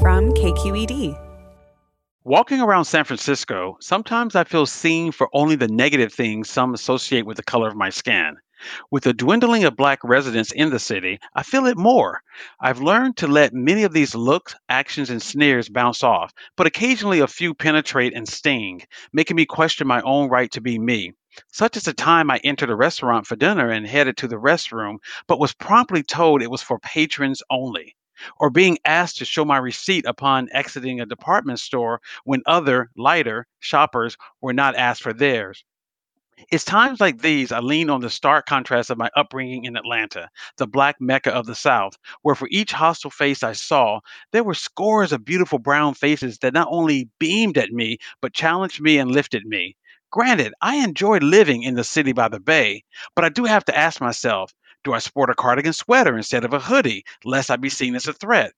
From KQED. Walking around San Francisco, sometimes I feel seen for only the negative things some associate with the color of my skin. With the dwindling of Black residents in the city, I feel it more. I've learned to let many of these looks, actions, and sneers bounce off, but occasionally a few penetrate and sting, making me question my own right to be me. Such as the time I entered a restaurant for dinner and headed to the restroom, but was promptly told it was for patrons only. Or being asked to show my receipt upon exiting a department store when other, lighter shoppers were not asked for theirs. It's times like these I lean on the stark contrast of my upbringing in Atlanta, the Black Mecca of the South, where for each hostile face I saw, there were scores of beautiful brown faces that not only beamed at me, but challenged me and lifted me. Granted, I enjoy living in the city by the bay, but I do have to ask myself, do I sport a cardigan sweater instead of a hoodie, lest I be seen as a threat?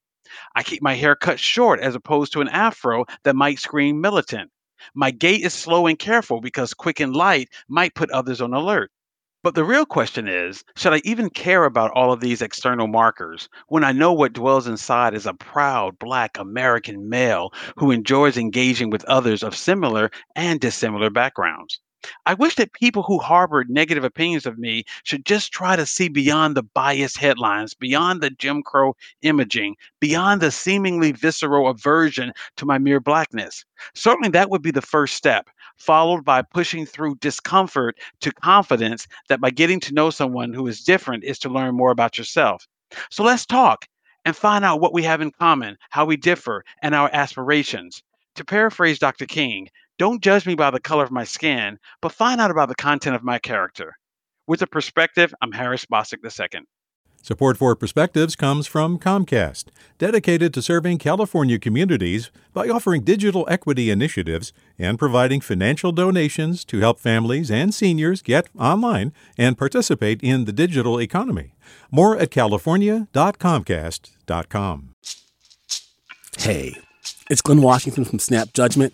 I keep my hair cut short as opposed to an afro that might scream militant. My gait is slow and careful because quick and light might put others on alert. But the real question is, should I even care about all of these external markers when I know what dwells inside is a proud Black American male who enjoys engaging with others of similar and dissimilar backgrounds? I wish that people who harbored negative opinions of me should just try to see beyond the biased headlines, beyond the Jim Crow imaging, beyond the seemingly visceral aversion to my mere Blackness. Certainly that would be the first step, followed by pushing through discomfort to confidence that by getting to know someone who is different is to learn more about yourself. So let's talk and find out what we have in common, how we differ, and our aspirations. To paraphrase Dr. King, don't judge me by the color of my skin, but find out about the content of my character. With a perspective, I'm Harris Bostic II. Support for Perspectives comes from Comcast, dedicated to serving California communities by offering digital equity initiatives and providing financial donations to help families and seniors get online and participate in the digital economy. More at california.comcast.com. Hey, it's Glenn Washington from Snap Judgment.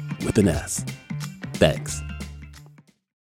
with an S. Thanks.